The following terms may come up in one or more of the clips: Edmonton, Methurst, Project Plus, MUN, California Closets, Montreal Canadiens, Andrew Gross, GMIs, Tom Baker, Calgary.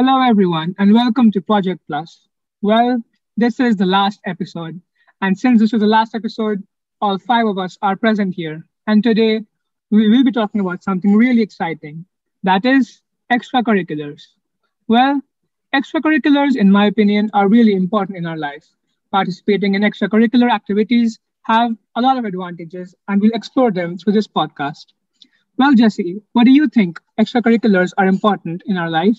Hello everyone and welcome to Project Plus. Well, this is the last episode, and since this was the last episode, all five of us are present here. And today we will be talking about something really exciting, that is extracurriculars. Well, extracurriculars, in my opinion, are really important in our lives. Participating in extracurricular activities have a lot of advantages, and we'll explore them through this podcast. Well, Jesse, what do you think extracurriculars are important in our life?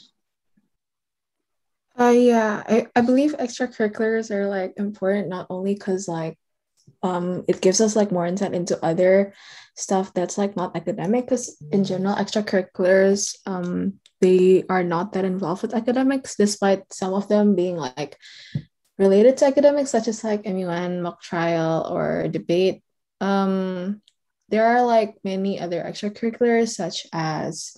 I believe extracurriculars are important not only because it gives us more insight into other stuff that's not academic, because in general extracurriculars they are not that involved with academics, despite some of them being related to academics, such as MUN, mock trial, or debate. There are many other extracurriculars such as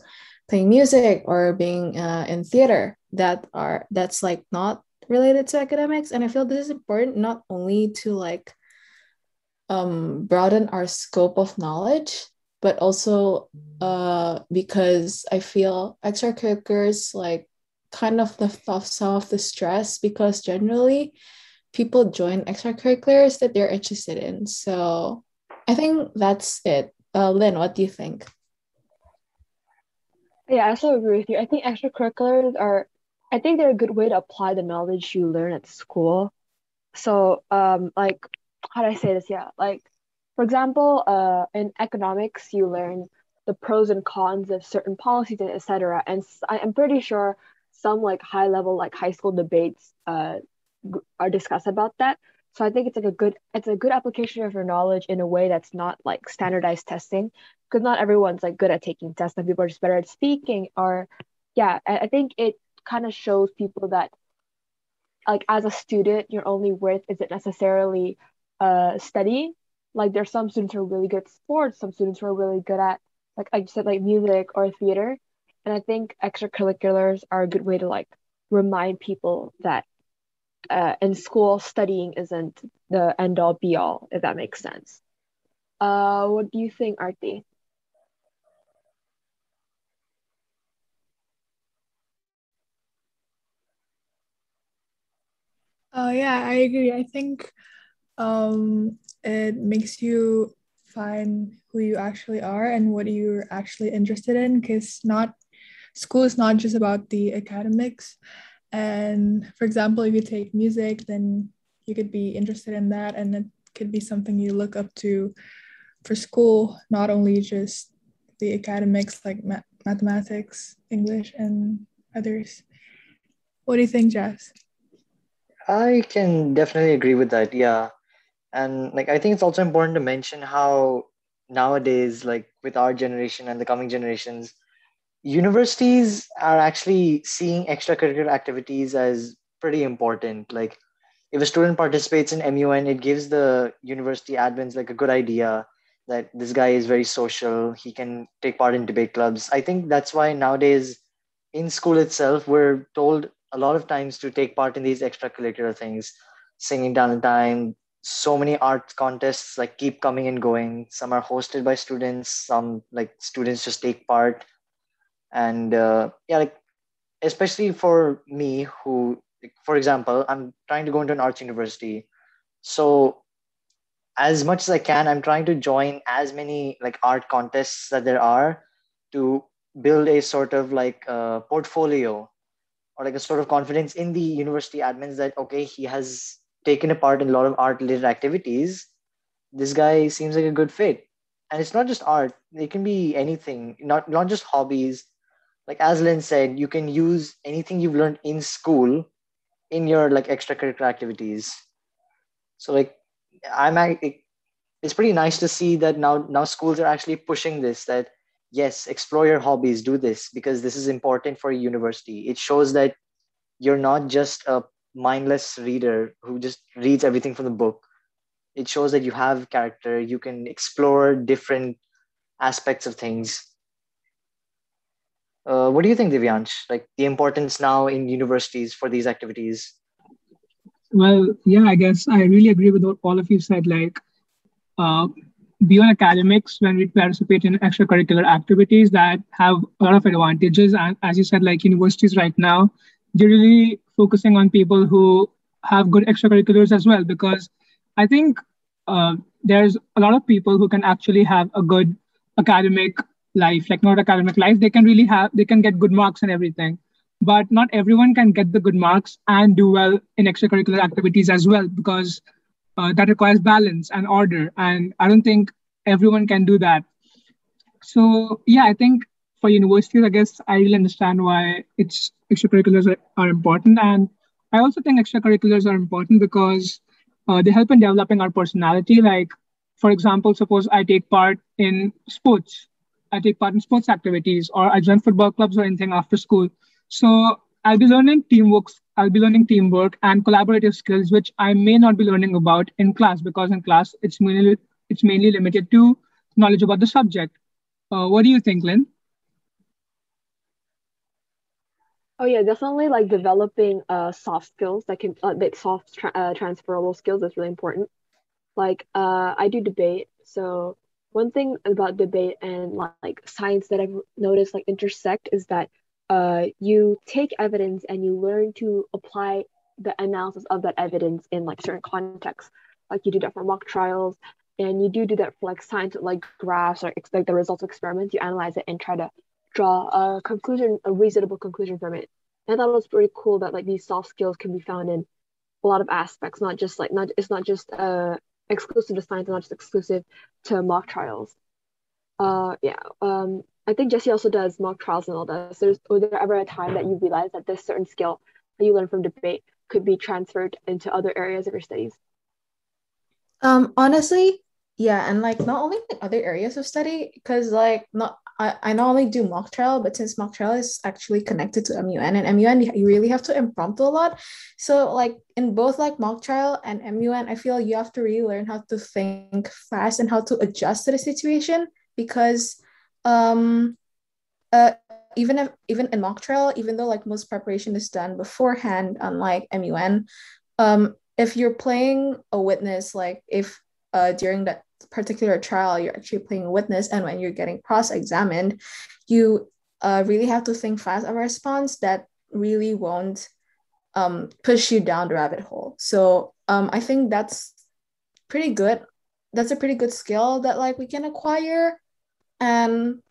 playing music or being in theater that's not related to academics. And I feel this is important not only to broaden our scope of knowledge, but also because I feel extracurriculars kind of lift off some of the stress, because generally people join extracurriculars that they're interested in. So I think that's it. Lynn, what do you think? Yeah, I also agree with you. I think extracurriculars they're a good way to apply the knowledge you learn at school. So, how do I say this? Yeah, for example, in economics, you learn the pros and cons of certain policies and et cetera. And I'm pretty sure some high level, high school debates are discussed about that. So I think it's a good application of your knowledge in a way that's not standardized testing, because not everyone's good at taking tests, and people are just better at speaking. Or yeah, I think it kind of shows people that as a student, your only worth isn't necessarily studying. There's some students who are really good at sports, some students who are really good at I said music or theater, and I think extracurriculars are a good way to remind people that in school, studying isn't the end-all be-all, if that makes sense. What do you think, Arti? Yeah, I agree. I think it makes you find who you actually are and what you're actually interested in, because school is not just about the academics. And for example, if you take music, then you could be interested in that, and it could be something you look up to for school, not only just the academics mathematics, English, and others. What do you think, Jess? I can definitely agree with that, yeah. And I think it's also important to mention how nowadays, with our generation and the coming generations, universities are actually seeing extracurricular activities as pretty important. If a student participates in MUN, it gives the university admins a good idea that this guy is very social, he can take part in debate clubs. I think that's why nowadays in school itself, we're told a lot of times to take part in these extracurricular things, singing talent time, so many art contests keep coming and going. Some are hosted by students, some students just take part. And especially for me, who, for example, I'm trying to go into an arts university. So as much as I can, I'm trying to join as many art contests that there are to build a sort of a portfolio or a sort of confidence in the university admins that, okay, he has taken a part in a lot of art related activities. This guy seems like a good fit. And it's not just art. It can be anything, not just hobbies. As Lynn said, you can use anything you've learned in school in your extracurricular activities. So it's pretty nice to see that now schools are actually pushing this, that yes, explore your hobbies, do this, because this is important for a university. It shows that you're not just a mindless reader who just reads everything from the book. It shows that you have character, you can explore different aspects of things. What do you think, Divyansh? The importance now in universities for these activities? Well, yeah, I guess I really agree with what all of you said. beyond academics, when we participate in extracurricular activities that have a lot of advantages. And as you said, like universities right now, they're really focusing on people who have good extracurriculars as well, because I think there's a lot of people who can actually have a good academic life, like not academic life. They can get good marks and everything, but not everyone can get the good marks and do well in extracurricular activities as well, because that requires balance and order. And I don't think everyone can do that. So yeah, I think for universities, I guess I really understand why it's extracurriculars are important. And I also think extracurriculars are important because they help in developing our personality. Like, for example, suppose I take part in sports. I take part in sports activities, or I join football clubs or anything after school. So I'll be learning teamwork. I'll be learning teamwork and collaborative skills, which I may not be learning about in class, because in class it's mainly limited to knowledge about the subject. What do you think, Lynn? Oh yeah, definitely. Like developing soft skills that can transferable skills is really important. Like I do debate, so one thing about debate and like science that I've noticed like intersect is that you take evidence and you learn to apply the analysis of that evidence in like certain contexts. Like you do that for mock trials, and you do that for like science, like graphs or like the results of experiments. You analyze it and try to draw a conclusion, a reasonable conclusion from it. And I thought it was pretty cool that like these soft skills can be found in a lot of aspects, not just exclusive to science, not just exclusive to mock trials. I think Jesse also does mock trials and all that. So was there ever a time that you realized that this certain skill that you learned from debate could be transferred into other areas of your studies? Honestly, yeah. And like not only in other areas of study, because like I not only do mock trial, but since mock trial is actually connected to MUN, and MUN, you really have to impromptu a lot. So like in both like mock trial and MUN, I feel you have to really learn how to think fast and how to adjust to the situation, because even in mock trial, even though like most preparation is done beforehand, unlike MUN, if you're playing a witness, like if during that particular trial you're actually playing a witness, and when you're getting cross-examined, you really have to think fast of a response that really won't push you down the rabbit hole. So I think that's pretty good. That's a pretty good skill that like we can acquire. And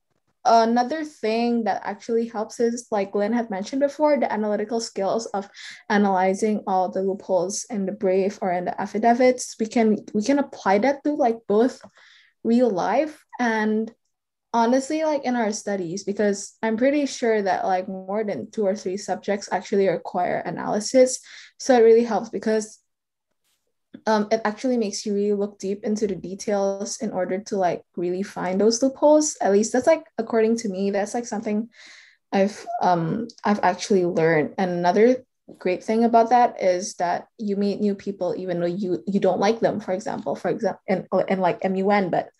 another thing that actually helps is, like Lynn had mentioned before, the analytical skills of analyzing all the loopholes in the brief or in the affidavits. We can apply that to like both real life and honestly like in our studies, because I'm pretty sure that like more than 2 or 3 subjects actually require analysis. So it really helps because it actually makes you really look deep into the details in order to like really find those loopholes. At least that's like, according to me, that's like something I've actually learned. And another great thing about that is that you meet new people even though you don't like them. For example, and like MUN, but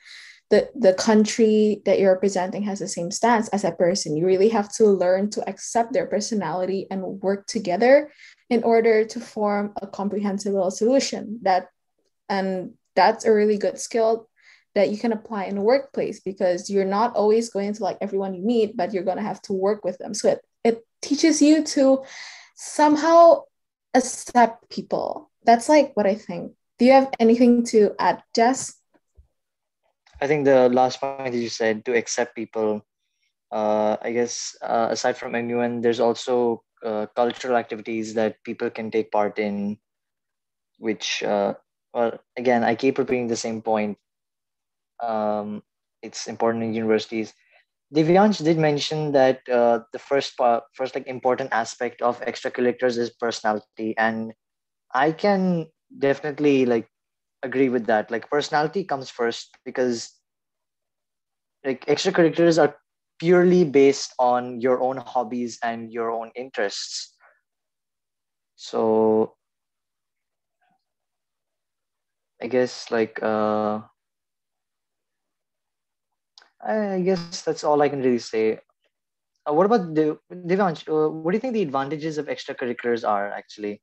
the country that you're representing has the same stance as a person. You really have to learn to accept their personality and work together in order to form a comprehensible solution. That's a really good skill that you can apply in the workplace, because you're not always going to like everyone you meet, but you're going to have to work with them. So it teaches you to somehow accept people. That's like what I think. Do you have anything to add, Jess? I think the last point that you said, to accept people, I guess aside from MUN, there's also cultural activities that people can take part in, which, again, I keep repeating the same point. It's important in universities. Divyansh did mention that the first like important aspect of extracurriculars is personality, and I can definitely like agree with that. Like personality comes first, because like extracurriculars are purely based on your own hobbies and your own interests. So I guess like I guess that's all I can really say. What about Divyansh? What do you think the advantages of extracurriculars are actually?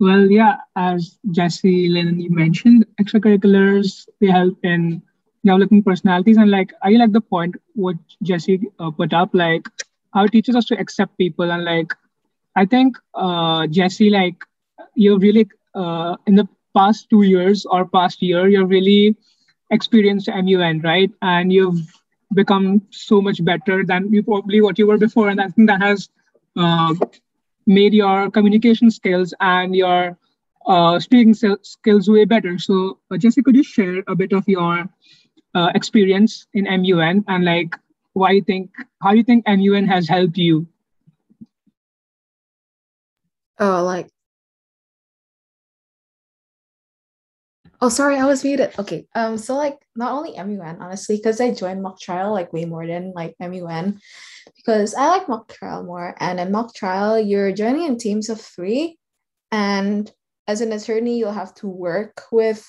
Well, yeah, as Jesse, Lennon, you mentioned, extracurriculars, they help in developing personalities. And like, I like the point what Jesse put up, like how it teaches us to accept people. And like, I think Jesse, like you're really in the past 2 years or past year, you're really experienced MUN, right? And you've become so much better than you probably what you were before. And I think that has made your communication skills and your speaking skills way better. So Jesse, could you share a bit of your experience in MUN and like why you think, how you think MUN has helped you? Oh, sorry, I was muted. Okay. So like not only MUN, honestly, because I joined mock trial like way more than like MUN, because I like mock trial more. And in mock trial, you're joining in teams of 3. And as an attorney, you'll have to work with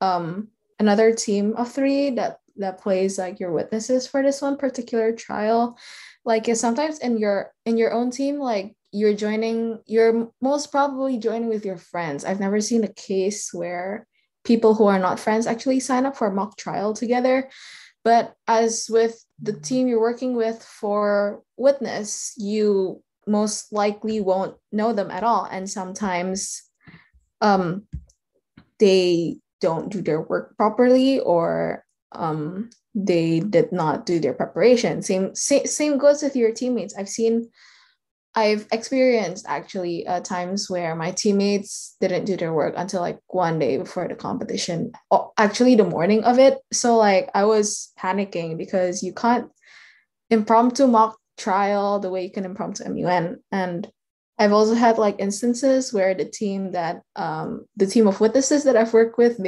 another team of 3 that plays like your witnesses for this one particular trial. Like sometimes in your own team, like you're most probably joining with your friends. I've never seen a case where people who are not friends actually sign up for a mock trial together. But as with the team you're working with for witness, you most likely won't know them at all. And sometimes they don't do their work properly, or they did not do their preparation. Same goes with your teammates. I've experienced actually times where my teammates didn't do their work until like one day before the competition, or actually the morning of it. So like I was panicking because you can't impromptu mock trial the way you can impromptu MUN. And I've also had like instances where the team that the team of witnesses that I've worked with,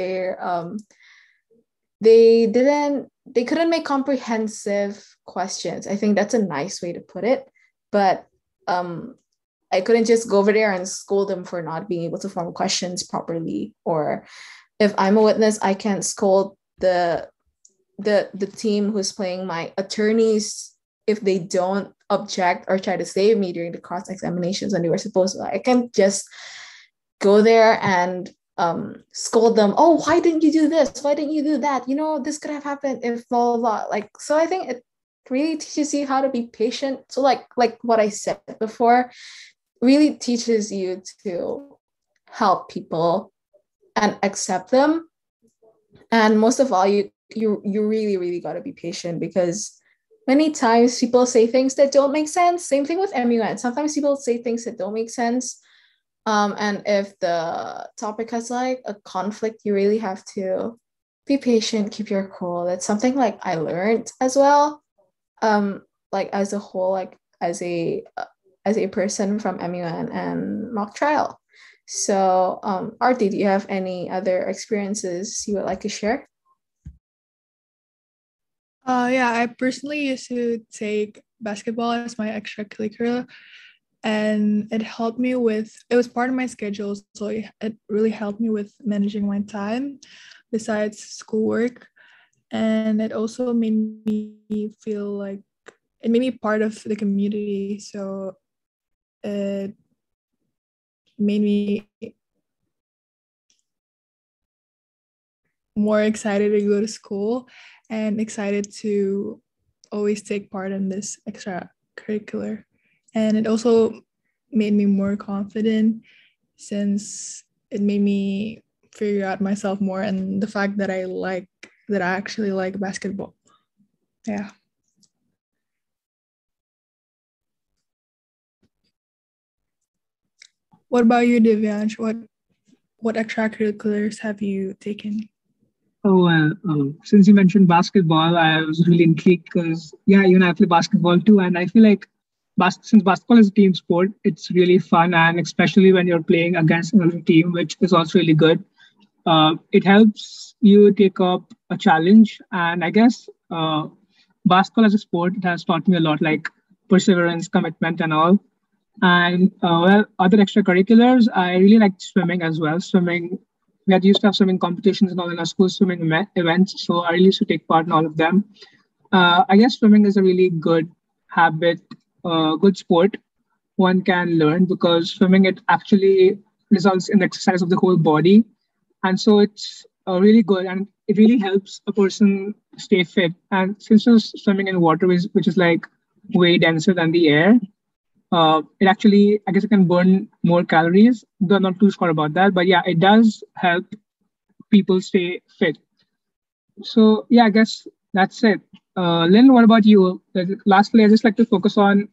they couldn't make comprehensive questions. I think that's a nice way to put it, but I couldn't just go over there and scold them for not being able to form questions properly. Or if I'm a witness, I can't scold the team who's playing my attorneys if they don't object or try to save me during the cross-examinations when they were supposed to. I can't just go there and scold them. Oh, why didn't you do this? Why didn't you do that? You know, this could have happened if blah, blah, blah. Like, so I think it really teaches you how to be patient. So like what I said before, really teaches you to help people and accept them. And most of all, you really, really got to be patient, because many times people say things that don't make sense. Same thing with MUN. Sometimes people say things that don't make sense. And if the topic has like a conflict, you really have to be patient, keep your cool. That's something like I learned as well. Like as a whole, like as a person from MUN and mock trial. So Arti, do you have any other experiences you would like to share? Yeah, I personally used to take basketball as my extracurricular, and it helped me with, it was part of my schedule, so it really helped me with managing my time besides schoolwork. And it also made me feel like, it made me part of the community. So it made me more excited to go to school and excited to always take part in this extracurricular. And it also made me more confident, since it made me figure out myself more, and the fact that I actually like basketball. Yeah. What about you, Divyansh? What extracurriculars have you taken? Oh, since you mentioned basketball, I was really intrigued because, yeah, I play basketball too. And I feel like since basketball is a team sport, it's really fun. And especially when you're playing against another team, which is also really good. It helps you take up a challenge, and I guess basketball as a sport, it has taught me a lot, like perseverance, commitment, and all. And other extracurriculars, I really liked swimming as well. Swimming, we had used to have swimming competitions and all in our school, swimming events, so I really used to take part in all of them. I guess swimming is a really good habit, good sport one can learn, because swimming, it actually results in the exercise of the whole body. And so it's really good, and it really helps a person stay fit. And since you're swimming in water, which is like way denser than the air, it actually, I guess it can burn more calories, though I'm not too sure about that. But yeah, it does help people stay fit. So yeah, I guess that's it. Lynn, what about you? Lastly, I just like to focus on,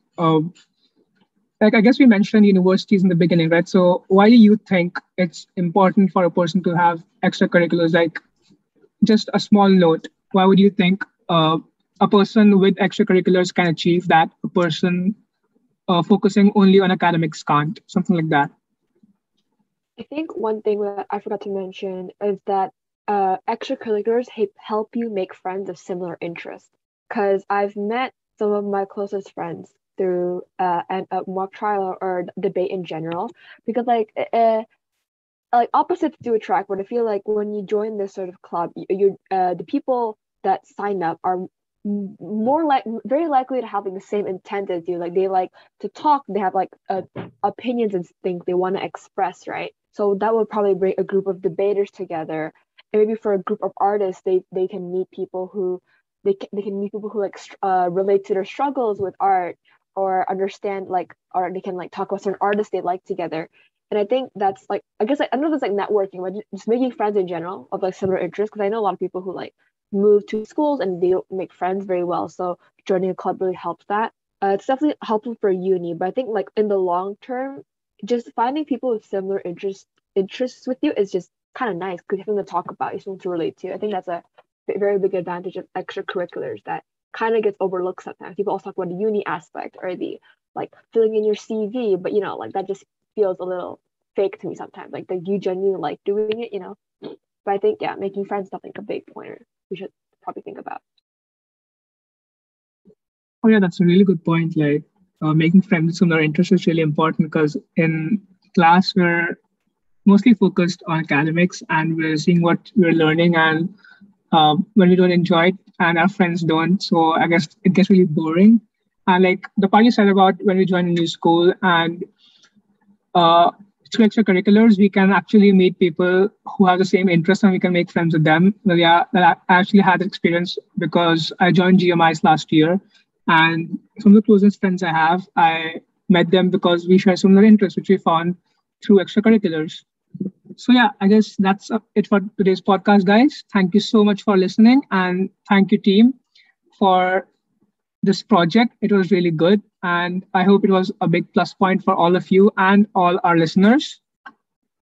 like I guess we mentioned universities in the beginning, right? So why do you think it's important for a person to have extracurriculars? Like just a small note, why would you think a person with extracurriculars can achieve that a person focusing only on academics can't, something like that? I think one thing that I forgot to mention is that extracurriculars help you make friends of similar interests. Because I've met some of my closest friends through a mock trial or debate in general. Because like opposites do attract, but I feel like when you join this sort of club, the people that sign up are very likely to having the same intent as you. Like they like to talk, they have like opinions and things they want to express, right? So that would probably bring a group of debaters together. And maybe for a group of artists, they can meet people who like relate to their struggles with art, or understand like, or they can like talk about certain artists they like together. And I think that's like, I guess I know that's like networking, but just making friends in general of like similar interests. Because I know a lot of people who like move to schools and they don't make friends very well. So joining a club really helps that. It's definitely helpful for uni, but I think like in the long term, just finding people with similar interests with you is just kind of nice, because you have something to talk about, you have something to relate to. I think that's a very big advantage of extracurriculars that kind of gets overlooked sometimes. People also talk about the uni aspect or the like filling in your CV, but you know, like that just feels a little fake to me sometimes. Like that you genuinely like doing it, you know. But I think yeah, making friends is definitely like a big pointer we should probably think about. Oh yeah, that's a really good point. Like making friends with similar interests is really important, because in class we're mostly focused on academics and we're seeing what we're learning, and when we don't enjoy it and our friends don't, so I guess it gets really boring. And like the part you said about when we join a new school, and through extracurriculars we can actually meet people who have the same interests and we can make friends with them. So yeah, I actually had experience because I joined GMIs last year, and some of the closest friends I have, I met them because we share similar interests, which we found through extracurriculars. So yeah, I guess that's it for today's podcast, guys. Thank you so much for listening, and thank you, team, for this project. It was really good, and I hope it was a big plus point for all of you and all our listeners.